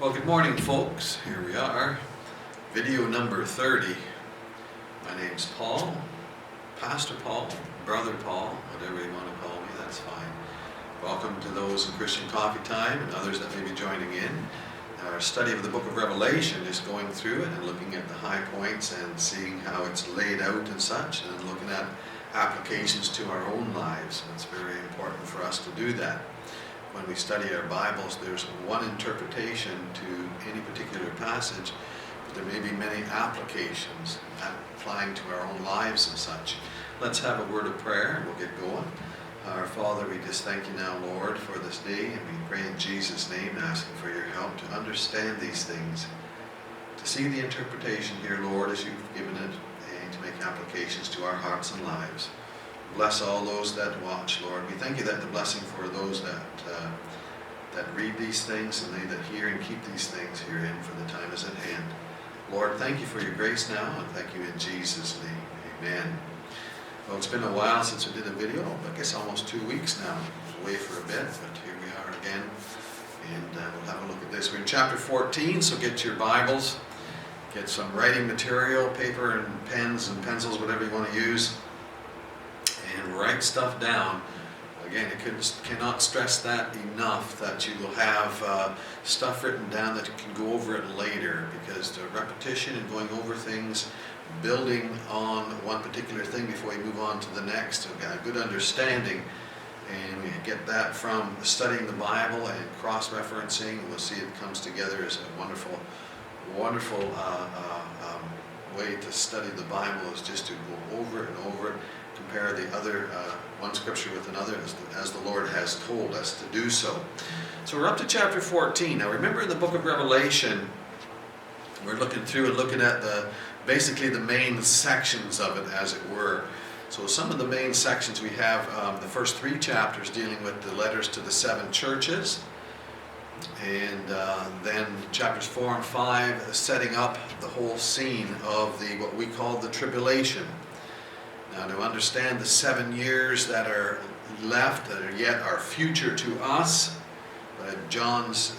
Well, good morning, folks. Here we are, video number 30. My name's Paul, Pastor Paul, Brother Paul, whatever you want to call me, that's fine. Welcome to those in Christian Coffee Time and others that may be joining in. Our study of the Book of Revelation is going through it and looking at the high points and seeing how it's laid out and such, and looking at applications to our own lives. And it's very important for us to do that. When we study our Bibles, there's one interpretation to any particular passage, but there may be many applications applying to our own lives and such. Let's have a word of prayer and we'll get going. Our Father, we just thank you now, Lord, for this day, and we pray in Jesus' name, asking for your help to understand these things, to see the interpretation here, Lord, as you've given it, and to make applications to our hearts and lives. Bless all those that watch, Lord. We thank you that the blessing for those that read these things and they that hear and keep these things herein, for the time is at hand. Lord, thank you for your grace now, and thank you in Jesus' name. Amen. Well, it's been a while since we did a video. I guess almost 2 weeks now. I was away for a bit, but here we are again. And we'll have a look at this. We're in chapter 14, so get your Bibles. Get some writing material, paper and pens and pencils, whatever you want to use. And write stuff down. Again, I cannot stress that enough, that you will have stuff written down that you can go over it later, because the repetition and going over things, building on one particular thing before you move on to the next, we've got a good understanding, and we get that from studying the Bible and cross-referencing, and we'll see it comes together as a wonderful, wonderful way to study the Bible, is just to go over and over it. Compare the other one scripture with another as the Lord has told us to do so. So we're up to chapter 14. Now remember, in the book of Revelation, we're looking through and looking at basically the main sections of it, as it were. So some of the main sections we have, the first three chapters dealing with the letters to the seven churches, and then chapters 4 and 5 setting up the whole scene of the what we call the tribulation. Now, to understand the 7 years that are left, that are yet our future to us, John is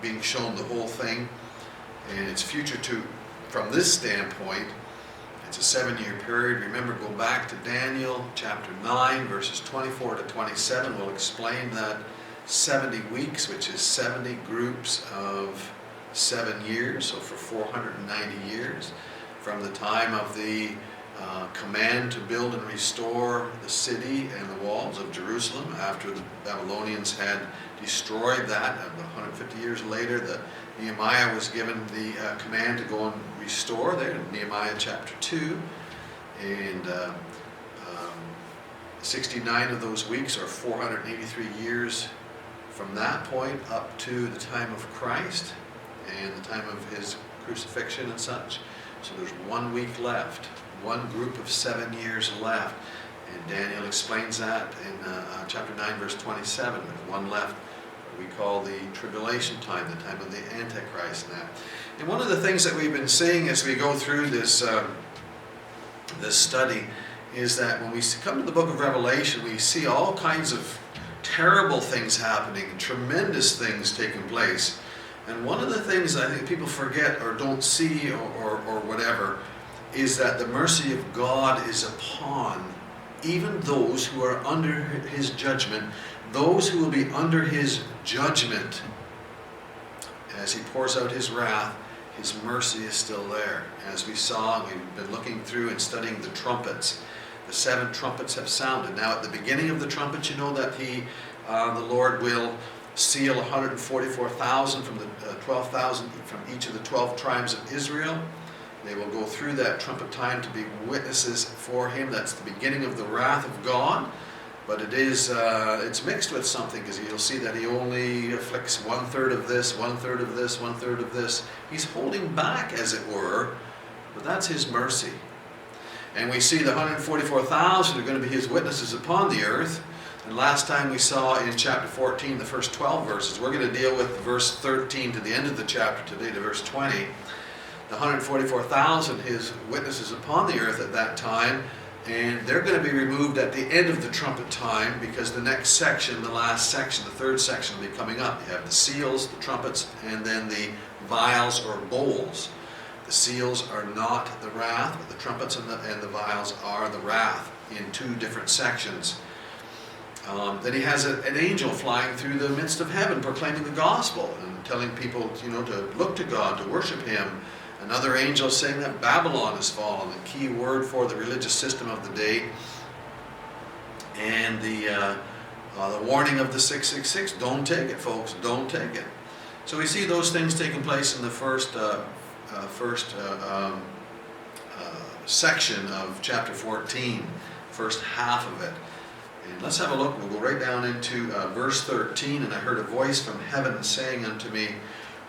being shown the whole thing, and it's future to, from this standpoint, it's a 7-year period. Remember, go back to Daniel chapter 9, verses 24 to 27. We'll explain that 70 weeks, which is 70 groups of 7 years, so for 490 years. From the time of the command to build and restore the city and the walls of Jerusalem, after the Babylonians had destroyed that, 150 years later, Nehemiah was given the command to go and restore there, in Nehemiah chapter 2, and 69 of those weeks, or 483 years from that point up to the time of Christ and the time of his crucifixion and such. So there's 1 week left, one group of 7 years left. And Daniel explains that in chapter 9, verse 27, with one left, we call the tribulation time, the time of the Antichrist now. And one of the things that we've been seeing as we go through this, this study, is that when we come to the book of Revelation, we see all kinds of terrible things happening, tremendous things taking place. And one of the things I think people forget or don't see or whatever, is that the mercy of God is upon even those who are under his judgment, those who will be under his judgment. As he pours out his wrath, his mercy is still there. As we saw, we've been looking through and studying the trumpets. The seven trumpets have sounded. Now at the beginning of the trumpet, you know that the Lord will seal 144,000 from the 12,000 from each of the 12 tribes of Israel. They will go through that trumpet time to be witnesses for him. That's the beginning of the wrath of God. But it is, it's mixed with something, because you'll see that he only afflicts 1/3 of this, 1/3 of this, 1/3 of this. He's holding back, as it were, but that's his mercy. And we see the 144,000 are going to be his witnesses upon the earth. And last time we saw in chapter 14, the first 12 verses, we're going to deal with verse 13 to the end of the chapter today, to verse 20. The 144,000, his witnesses upon the earth at that time, And they're going to be removed at the end of the trumpet time, because the next section, the last section, the third section will be coming up. You have the seals, the trumpets, and then the vials or bowls. The seals are not the wrath, but the trumpets and the vials are the wrath in two different sections. Then he has an angel flying through the midst of heaven proclaiming the gospel and telling people, you know, to look to God, to worship Him. Another angel saying that Babylon has fallen, the key word for the religious system of the day. And the warning of the 666, don't take it, folks, don't take it. So we see those things taking place in the first section of chapter 14, first half of it. And let's have a look. We'll go right down into verse 13. And I heard a voice from heaven saying unto me,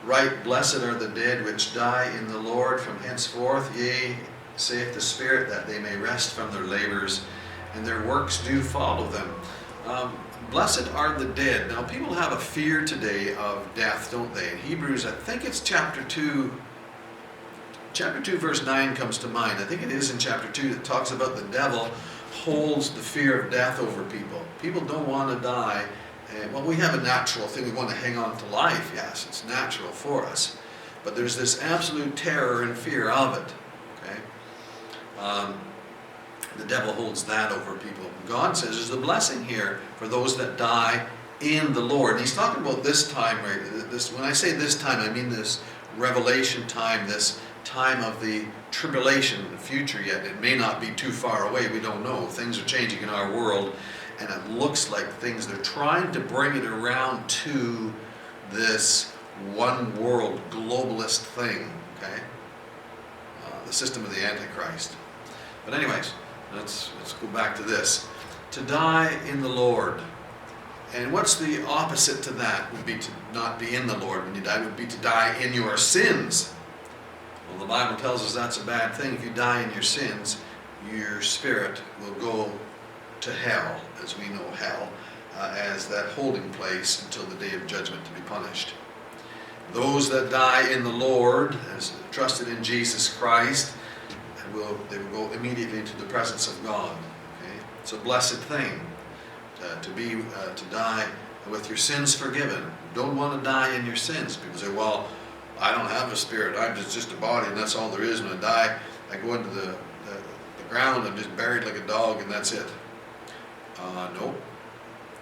Right blessed are the dead which die in the Lord from henceforth, yea, saith the Spirit, that they may rest from their labors, and their works do follow them. Blessed are the dead. Now, people have a fear today of death, don't they? In Hebrews, I think it's chapter 2 verse 9 comes to mind. I think it is in chapter 2 that talks about the devil holds the fear of death over people. People don't want to die. Well, we have a natural thing. We want to hang on to life, yes. It's natural for us. But there's this absolute terror and fear of it. Okay? The devil holds that over people. God says there's a blessing here for those that die in the Lord. And he's talking about this time. Right? When I say this time, I mean this revelation time, this time of the tribulation in the future yet. It may not be too far away. We don't know. Things are changing in our world. And it looks like they're trying to bring it around to this one world globalist thing, okay? The system of the Antichrist. But anyways, let's go back to this. To die in the Lord. And what's the opposite to that would be to not be in the Lord when you die, would be to die in your sins. Well, the Bible tells us that's a bad thing. If you die in your sins, your spirit will go to hell, as we know hell, as that holding place until the day of judgment to be punished. Those that die in the Lord, as trusted in Jesus Christ, they will go immediately into the presence of God. Okay? It's a blessed thing to die with your sins forgiven. You don't want to die in your sins. People say, well, I don't have a spirit. I'm just a body, and that's all there is. When I die, I go into the ground. I'm just buried like a dog, and that's it. Nope.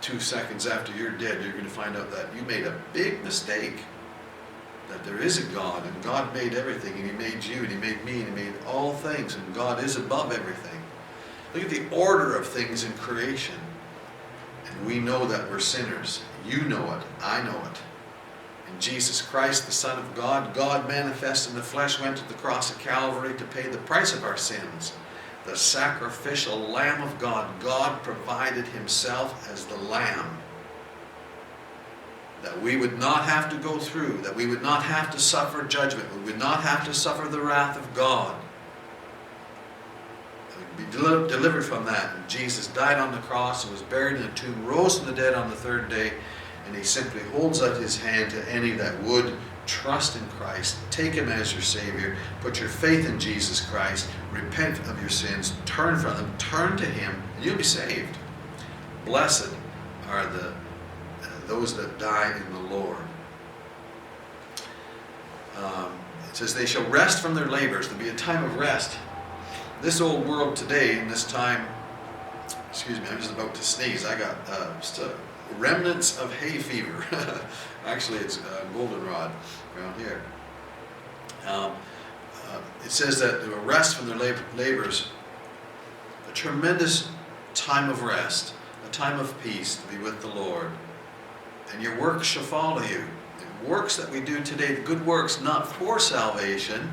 2 seconds after you're dead, you're going to find out that you made a big mistake, that there is a God, and God made everything, and He made you, and He made me, and He made all things, and God is above everything. Look at the order of things in creation. And we know that we're sinners. You know it. I know it. And Jesus Christ, the Son of God, God manifest in the flesh, went to the cross of Calvary to pay the price of our sins. The sacrificial Lamb of God. God provided Himself as the Lamb, that we would not have to go through, that we would not have to suffer judgment, we would not have to suffer the wrath of God. We would be delivered from that. And Jesus died on the cross and was buried in a tomb, rose from the dead on the third day, and He simply holds out His hand to any that would trust in Christ, take Him as your Savior, put your faith in Jesus Christ, repent of your sins, turn from them, turn to Him, and you'll be saved. Blessed are those that die in the Lord. It says, they shall rest from their labors. There'll be a time of rest. This old world today, in this time, excuse me, I'm just about to sneeze. I got remnants of hay fever. Actually, it's goldenrod around here. It says that they will rest from their labors. A tremendous time of rest, a time of peace to be with the Lord. And your works shall follow you. The works that we do today, the good works, not for salvation,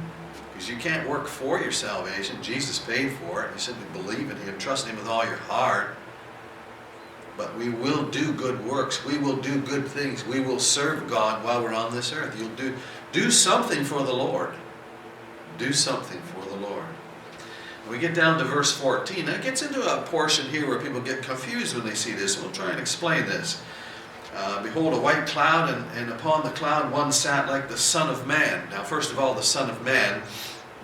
because you can't work for your salvation. Jesus paid for it. You simply believe in Him, trust in Him with all your heart. But we will do good works. We will do good things. We will serve God while we're on this earth. You'll do something for the Lord. Do something for the Lord. When we get down to verse 14. Now it gets into a portion here where people get confused when they see this. We'll try and explain this. Behold, a white cloud, and upon the cloud one sat like the Son of Man. Now, first of all, the Son of Man,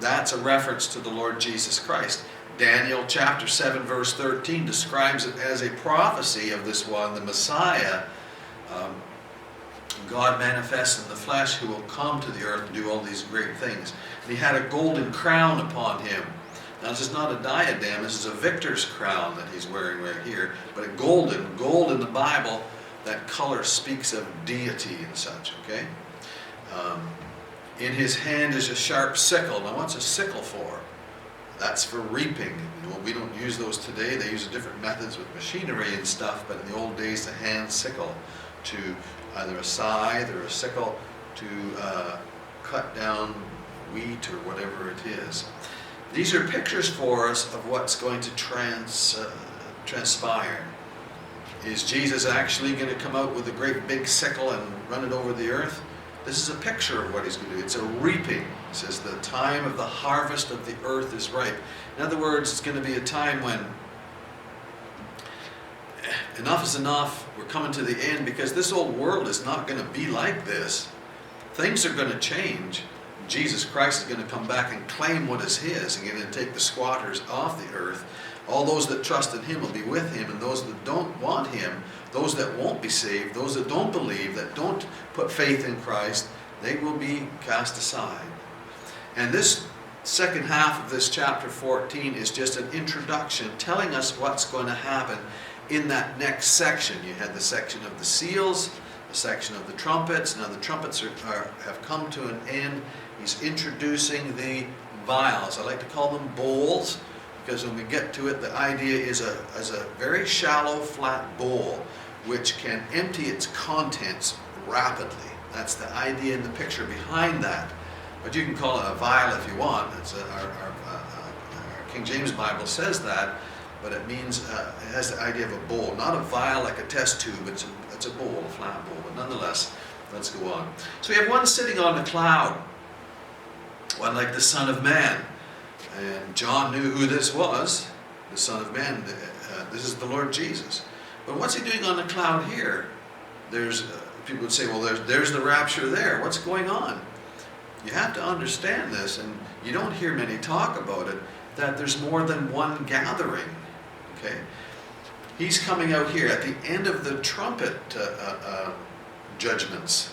that's a reference to the Lord Jesus Christ. Daniel chapter 7 verse 13 describes it as a prophecy of this one, the Messiah, God manifests in the flesh, who will come to the earth and do all these great things. And he had a golden crown upon him. Now this is not a diadem, this is a victor's crown that he's wearing right here, but a golden. Gold in the Bible, that color speaks of deity and such, okay? In his hand is a sharp sickle. Now what's a sickle for? That's for reaping. You know, we don't use those today. They use different methods with machinery and stuff, but in the old days, the hand sickle, to either a scythe or a sickle to cut down wheat or whatever it is. These are pictures for us of what's going to transpire. Is Jesus actually going to come out with a great big sickle and run it over the earth? This is a picture of what he's going to do. It's a reaping. It says the time of the harvest of the earth is ripe. In other words, it's going to be a time when enough is enough. We're coming to the end, because this old world is not going to be like this. Things are going to change. Jesus Christ is going to come back and claim what is his, and going to take the squatters off the earth. All those that trust in him will be with him, and those that don't want him, those that won't be saved, those that don't believe, that don't put faith in Christ, they will be cast aside. And this second half of this chapter 14 is just an introduction telling us what's going to happen in that next section. You had the section of the seals, the section of the trumpets. Now the trumpets have come to an end. He's introducing the vials. I like to call them bowls, because when we get to it, the idea is a very shallow, flat bowl which can empty its contents rapidly. That's the idea and the picture behind that. But you can call it a vial if you want. It's our King James Bible says that, but it means, it has the idea of a bowl. Not a vial like a test tube, it's a bowl, a flat bowl. But nonetheless, let's go on. So we have one sitting on a cloud, one like the Son of Man. And John knew who this was, the Son of Man. This is the Lord Jesus. But what's he doing on the cloud here? People would say, well, there's the rapture there. What's going on? You have to understand this, and you don't hear many talk about it, that there's more than one gathering. Okay? He's coming out here at the end of the trumpet judgments,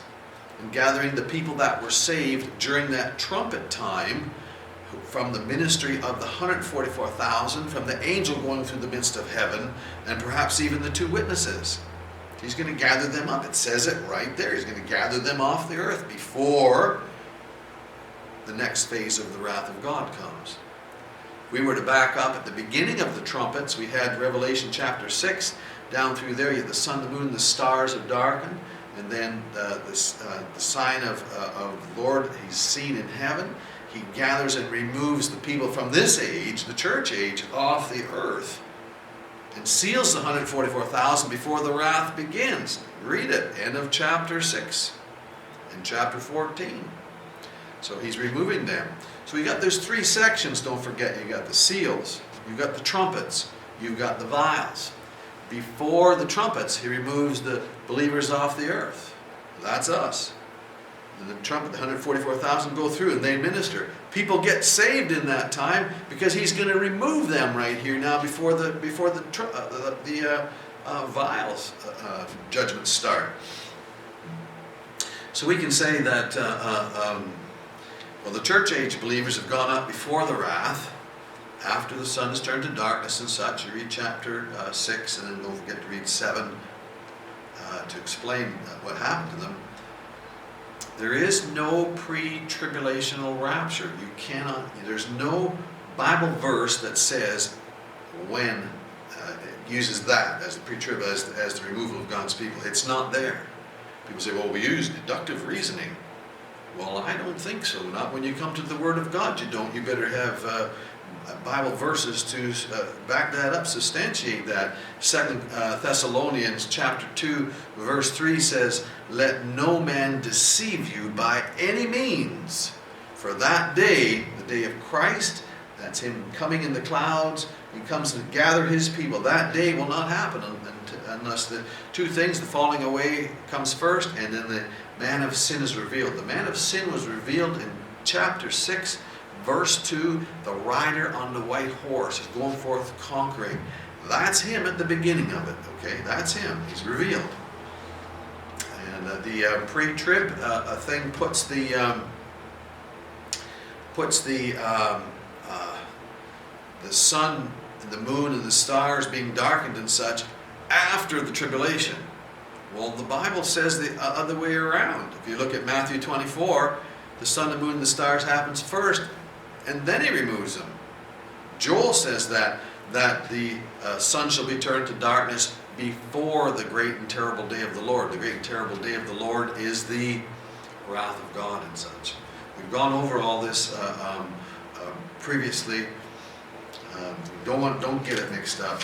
and gathering the people that were saved during that trumpet time, from the ministry of the 144,000, from the angel going through the midst of heaven, and perhaps even the two witnesses. He's going to gather them up. It says it right there. He's going to gather them off the earth before the next phase of the wrath of God comes. If we were to back up at the beginning of the trumpets, we had Revelation chapter 6. Down through there, you have the sun, the moon, the stars are darkened, and then the sign of the Lord, he's seen in heaven. He gathers and removes the people from this age, the church age, off the earth, and seals the 144,000 before the wrath begins. Read it, end of chapter 6 and chapter 14. So he's removing them. So you got those three sections, don't forget. You got the seals, you've got the trumpets, you've got the vials. Before the trumpets, he removes the believers off the earth. That's us. The trumpet, the 144,000 go through and they minister. People get saved in that time, because he's going to remove them right here now before the vials judgments start. So we can say that well, the church age believers have gone up before the wrath, after the sun is turned to darkness and such. You read chapter 6, and then don't forget to read 7 to explain what happened to them. There is no pre-tribulational rapture. You cannot, there's no Bible verse that says when, it uses that as the pre-trib, as the removal of God's people. It's not there. People say, well, we use deductive reasoning. Well, I don't think so. Not when you come to the Word of God, you don't. You better have Bible verses to back that up, substantiate that. 2 Thessalonians chapter 2 verse 3 says, "Let no man deceive you by any means, for that day, the day of Christ," that's him coming in the clouds, he comes to gather his people. That day will not happen unless the two things, the falling away comes first, and then the man of sin is revealed. The man of sin was revealed in chapter 6 Verse 2, the rider on the white horse is going forth conquering. That's him at the beginning of it, okay? That's him. He's revealed. And the pre-trib thing puts the sun and the moon and the stars being darkened and such after the tribulation. Well, the Bible says the other way around. If you look at Matthew 24, the sun, the moon, and the stars happens first, and then he removes them. Joel says that the sun shall be turned to darkness before the great and terrible day of the Lord. The great and terrible day of the Lord is the wrath of God and such. We've gone over all this previously. Don't get it mixed up.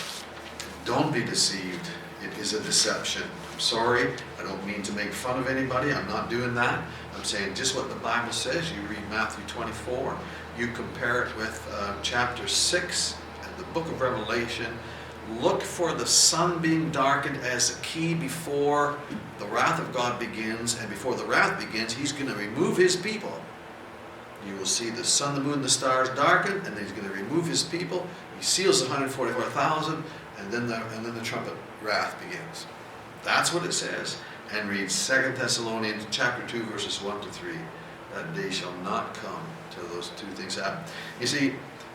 Don't be deceived. It is a deception. I'm sorry. I don't mean to make fun of anybody. I'm not doing that. I'm saying just what the Bible says. You read Matthew 24. You compare it with chapter 6 and the book of Revelation. Look for the sun being darkened as a key before the wrath of God begins. And before the wrath begins, he's going to remove his people. You will see the sun, the moon, the stars darkened, and then he's going to remove his people. He seals 144,000, and then the trumpet wrath begins. That's what it says. And read 2 Thessalonians chapter 2, verses 1-3. That day shall not come till those two things happen. You see,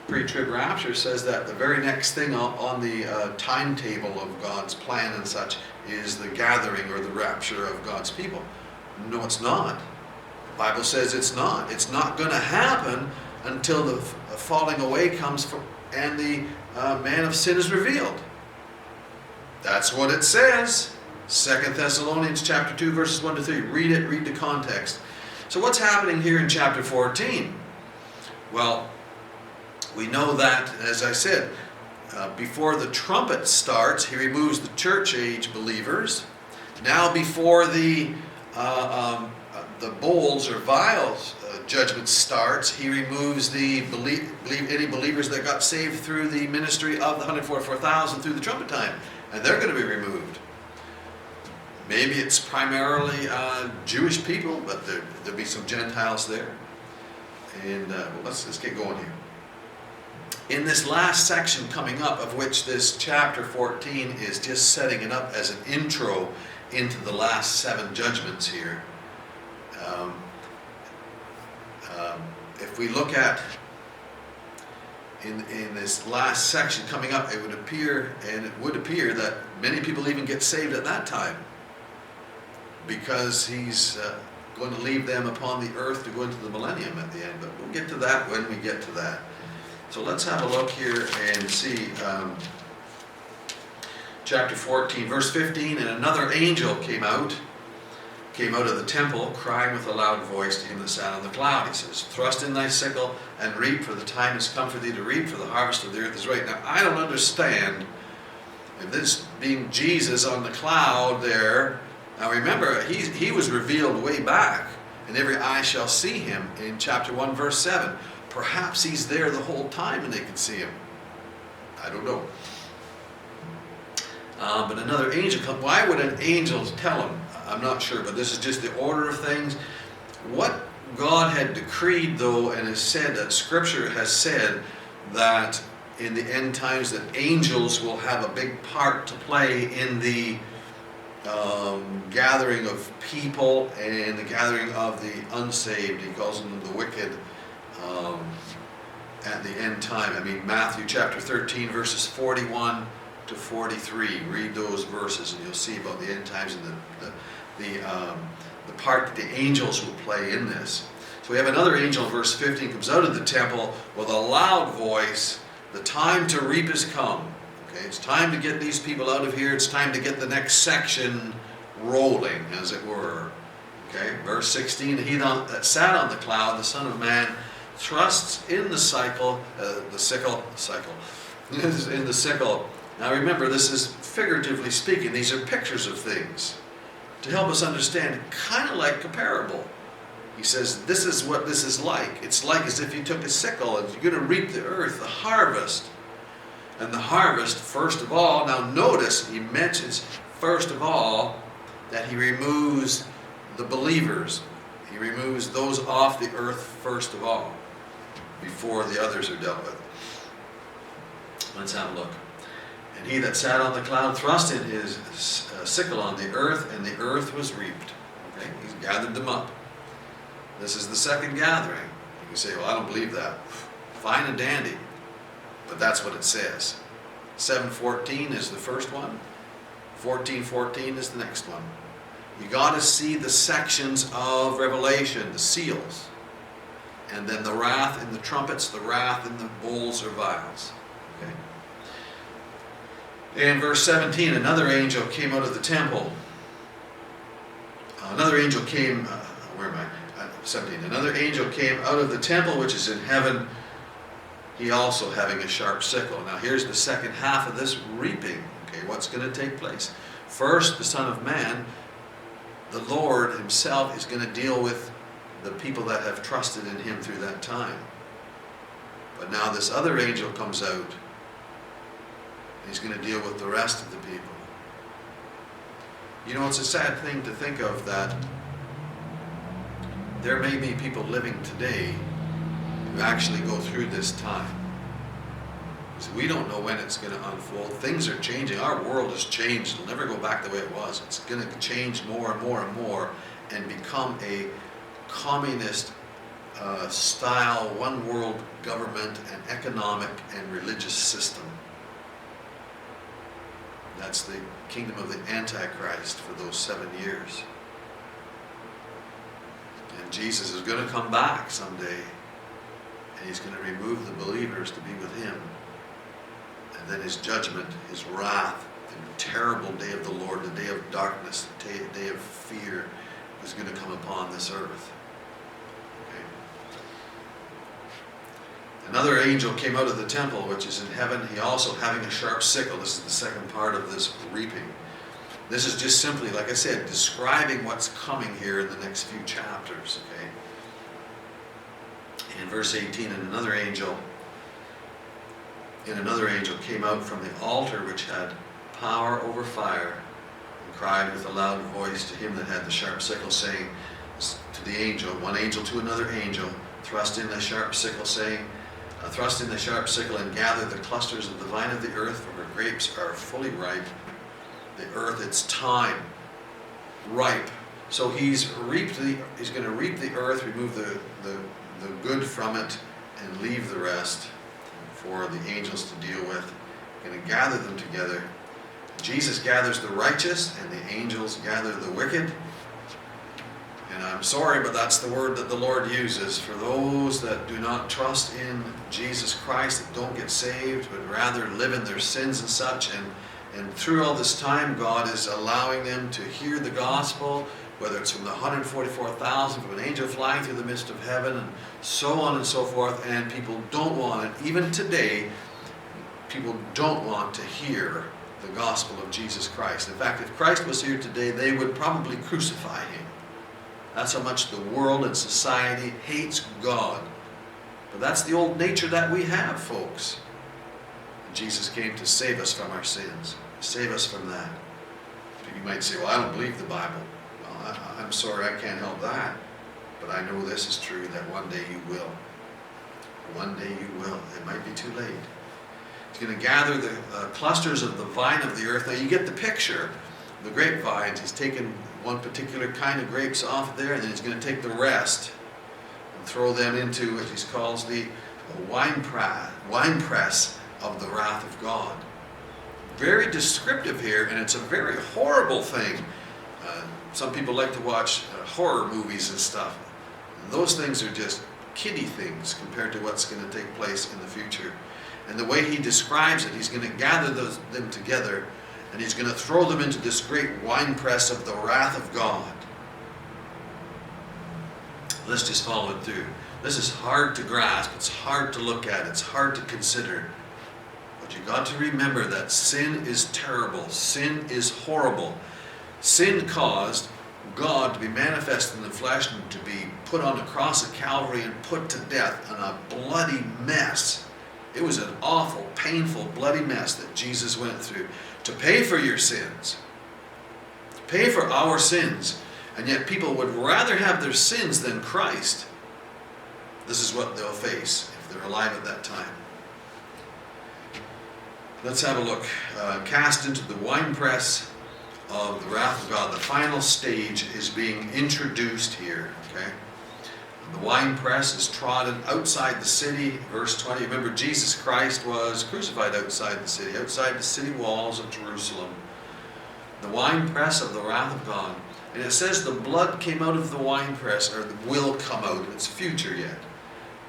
pre-trib rapture says that the very next thing on the timetable of God's plan and such is the gathering or the rapture of God's people. No, it's not. Bible says it's not. It's not going to happen until the falling away comes from, and the man of sin is revealed. That's what it says. 2 Thessalonians chapter 2, verses 1-3. Read it. Read the context. So what's happening here in chapter 14? Well, we know that, as I said, before the trumpet starts, he removes the church age believers. Now before the bowls or vials judgment starts, he removes the any believers that got saved through the ministry of the 144,000 through the trumpet time, and they're going to be removed. Maybe it's primarily Jewish people, but there'll be some Gentiles there. And well, let's get going here. In this last section coming up, of which this chapter 14 is just setting it up as an intro into the last seven judgments here. If we look at in this last section coming up, it would appear that many people even get saved at that time, because he's going to leave them upon the earth to go into the millennium at the end. But we'll get to that when we get to that. So let's have a look here and see chapter 14, verse 15. And another angel came out of the temple, crying with a loud voice to him that sat on the cloud. He says, "Thrust in thy sickle and reap, for the time has come for thee to reap, for the harvest of the earth is ripe." Now, I don't understand if this being Jesus on the cloud there. Now, remember, he was revealed way back, and every eye shall see him in chapter 1, verse 7. Perhaps he's there the whole time and they can see him. I don't know. But another angel comes. Why would an angel tell him? I'm not sure, but this is just the order of things. What God had decreed, though, and has said, that Scripture has said, that in the end times that angels will have a big part to play in the gathering of people and the gathering of the unsaved. He calls them the wicked at the end time. I mean, Matthew chapter 13, verses 41-43. Read those verses and you'll see about the end times and the part that the angels will play in this. So we have another angel, verse 15, comes out of the temple with a loud voice. The time to reap has come. Okay, it's time to get these people out of here. It's time to get the next section rolling, as it were. Okay, verse 16, he that sat on the cloud, the Son of Man, thrusts in the sickle. Now remember, this is figuratively speaking. These are pictures of things to help us understand, kind of like a parable. He says, this is what this is like. It's like as if you took a sickle and you're going to reap the earth, the harvest. And the harvest, first of all, now notice he mentions, first of all, that he removes the believers. He removes those off the earth first of all. before the others are dealt with. Let's have a look. And he that sat on the cloud thrust in his sickle on the earth, and the earth was reaped. Okay? He's gathered them up. This is the second gathering. You say, well, I don't believe that. Fine and dandy. But that's what it says. 7:14 is the first one. 14:14 is the next one. You got to see the sections of Revelation, the seals. And then the wrath in the trumpets, the wrath in the bowls or vials. Okay. In verse 17, another angel came out of the temple. Another angel came out of the temple which is in heaven, he also having a sharp sickle. Now here's the second half of this reaping. Okay, what's going to take place? First, the Son of Man, the Lord himself, is going to deal with the people that have trusted in him through that time. But now this other angel comes out. He's going to deal with the rest of the people. You know, it's a sad thing to think of that there may be people living today who actually go through this time. So we don't know when it's going to unfold. Things are changing. Our world has changed. It'll never go back the way it was. It's going to change more and more and more and become a communist style, one world government and economic and religious system. That's the kingdom of the Antichrist for those 7 years. And Jesus is going to come back someday, and he's going to remove the believers to be with him. And then his judgment, his wrath, the terrible day of the Lord, the day of darkness, the day of fear is going to come upon this earth. Another angel came out of the temple, which is in heaven, he also having a sharp sickle. This is the second part of this reaping. This is just simply, like I said, describing what's coming here in the next few chapters. Okay. In verse 18, and another angel came out from the altar, which had power over fire, and cried with a loud voice to him that had the sharp sickle, saying to the angel, one angel to another angel, thrust in the sharp sickle and gather the clusters of the vine of the earth, for her grapes are fully ripe. The earth, its time, ripe. So he's going to reap the earth, remove the good from it, and leave the rest for the angels to deal with. Going to gather them together. Jesus gathers the righteous, and the angels gather the wicked. And I'm sorry, but that's the word that the Lord uses for those that do not trust in Jesus Christ, that don't get saved, but rather live in their sins and such. And through all this time, God is allowing them to hear the gospel, whether it's from the 144,000, from an angel flying through the midst of heaven, and so on and so forth. And people don't want it. Even today, people don't want to hear the gospel of Jesus Christ. In fact, if Christ was here today, they would probably crucify him. That's how much the world and society hates God. But that's the old nature that we have, folks. And Jesus came to save us from our sins. Save us from that. You might say, well, I don't believe the Bible. Well, I'm sorry, I can't help that. But I know this is true, that one day you will. One day you will. It might be too late. He's going to gather the clusters of the vine of the earth. Now, you get the picture. The grapevines, he's taken one particular kind of grapes off there, and then he's going to take the rest and throw them into what he calls the winepress of the wrath of God. Very descriptive here, and it's a very horrible thing. Some people like to watch horror movies and stuff. And those things are just kiddie things compared to what's going to take place in the future. And the way he describes it, he's going to gather them together, and he's going to throw them into this great winepress of the wrath of God. Let's just follow it through. This is hard to grasp. It's hard to look at. It's hard to consider. But you've got to remember that sin is terrible. Sin is horrible. Sin caused God to be manifest in the flesh and to be put on the cross at Calvary and put to death in a bloody mess. It was an awful, painful, bloody mess that Jesus went through to pay for your sins, to pay for our sins. And yet people would rather have their sins than Christ. This is what they'll face if that are alive at that time. Let's have a look. Cast into the winepress of the wrath of God. The final stage is being introduced here. Okay? The winepress is trodden outside the city. Verse 20. Remember, Jesus Christ was crucified outside the city walls of Jerusalem. The winepress of the wrath of God. And it says the blood came out of the winepress, or will come out. It's future yet.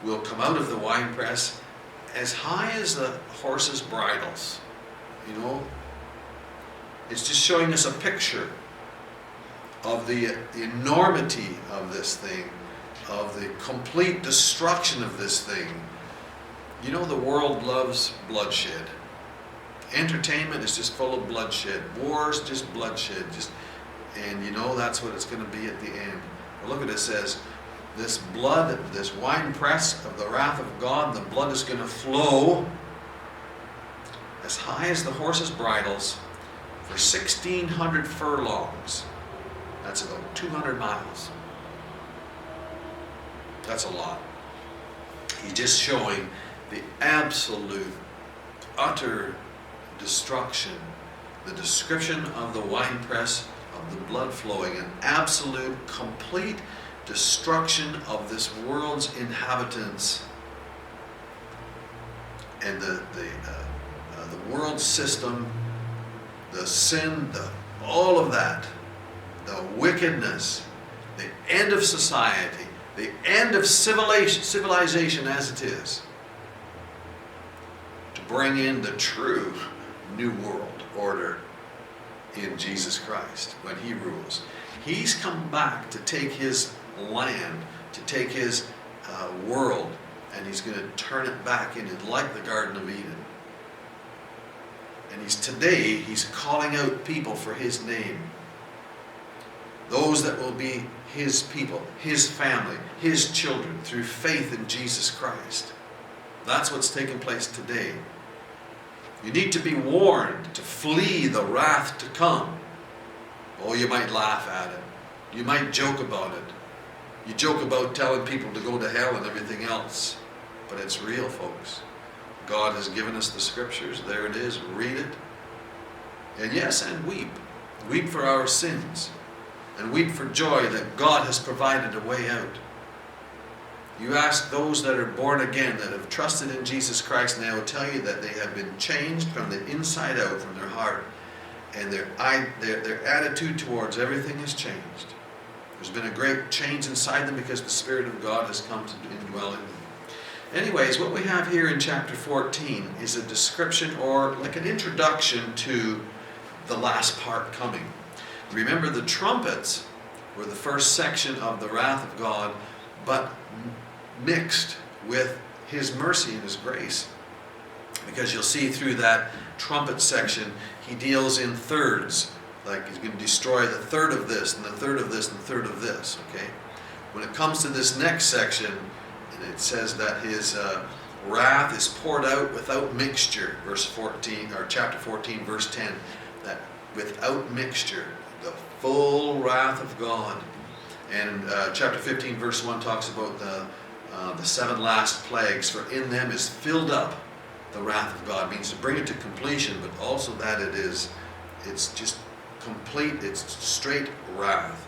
Will come out of the winepress as high as the horse's bridles. You know, it's just showing us a picture of the enormity of this thing, of the complete destruction of this thing. You know, the world loves bloodshed. Entertainment is just full of bloodshed. Wars, just bloodshed. And you know that's what it's going to be at the end. But look at it, it says, this blood, this winepress of the wrath of God, the blood is going to flow as high as the horse's bridles for 1,600 furlongs. That's about 200 miles. That's a lot. He's just showing the absolute, utter destruction. The description of the winepress, of the blood flowing, an absolute, complete destruction of this world's inhabitants and the world system, the sin, all of that, the wickedness, the end of society, the end of civilization as it is, to bring in the true new world order in Jesus Christ when He rules. He's come back to take His land, to take His world, and He's going to turn it back in it like the Garden of Eden. And He's calling out people for His name. Those that will be His people, His family, His children, through faith in Jesus Christ. That's what's taking place today. You need to be warned to flee the wrath to come. Oh, you might laugh at it. You might joke about it. You joke about telling people to go to hell and everything else. But it's real, folks. God has given us the Scriptures. There it is. Read it. And yes, and weep. Weep for our sins. And weep for joy that God has provided a way out. You ask those that are born again, that have trusted in Jesus Christ, and they will tell you that they have been changed from the inside out, from their heart. And their attitude towards everything has changed. There's been a great change inside them because the Spirit of God has come to indwell in them. Anyways, what we have here in chapter 14 is a description, or like an introduction to the last part coming. Remember, the trumpets were the first section of the wrath of God, but mixed with His mercy and His grace. Because you'll see through that trumpet section, He deals in thirds. Like He's going to destroy the third of this, and the third of this, and the third of this. Okay? When it comes to this next section, it says that His wrath is poured out without mixture. Verse 14, or chapter 14, verse 10. That without mixture, the full wrath of God. And chapter 15, verse 1 talks about the seven last plagues. For in them is filled up the wrath of God. It means to bring it to completion, but also that it's just complete, it's straight wrath.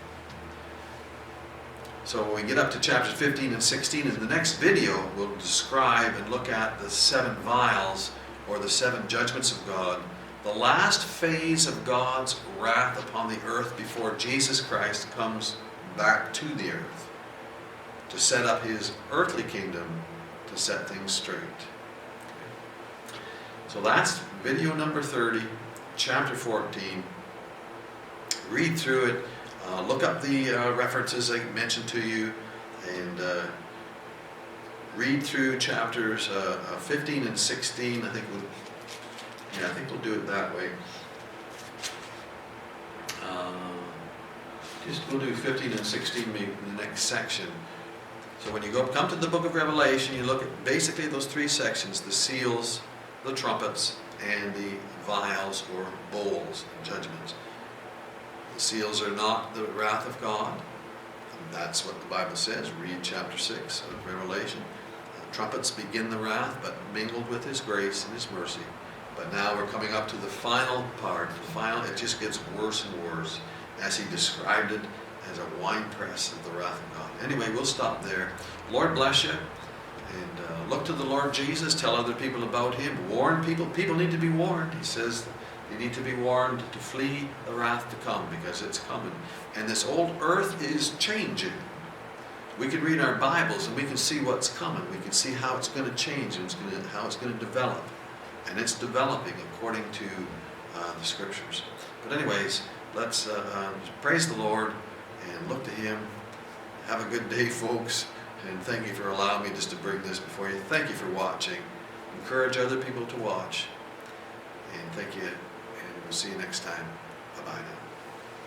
So when we get up to chapters 15 and 16, in the next video, we'll describe and look at the seven vials, or the seven judgments of God, the last phase of God's wrath upon the earth before Jesus Christ comes back to the earth to set up His earthly kingdom, to set things straight. So that's video number 30, chapter 14. Read through it, look up the references I mentioned to you, and read through chapters 15 and 16. I think we'll do it that way. We'll do 15 and 16 maybe in the next section. So when you come to the Book of Revelation, you look at basically those three sections: the seals, the trumpets, and the vials or bowls of judgments. The seals are not the wrath of God. That's what the Bible says. Read chapter 6 of Revelation. Trumpets begin the wrath, but mingled with His grace and His mercy. But now we're coming up to the final part. The final, it just gets worse and worse, as He described it as a winepress of the wrath of God. Anyway, we'll stop there. Lord bless you. And look to the Lord Jesus. Tell other people about Him. Warn people. People need to be warned. He says they need to be warned to flee the wrath to come, because it's coming. And this old earth is changing. We can read our Bibles and we can see what's coming. We can see how it's going to change and how it's going to develop. And it's developing according to the Scriptures. But anyways, let's praise the Lord and look to Him. Have a good day, folks. And thank you for allowing me just to bring this before you. Thank you for watching. Encourage other people to watch. And thank you. And we'll see you next time. Bye-bye now.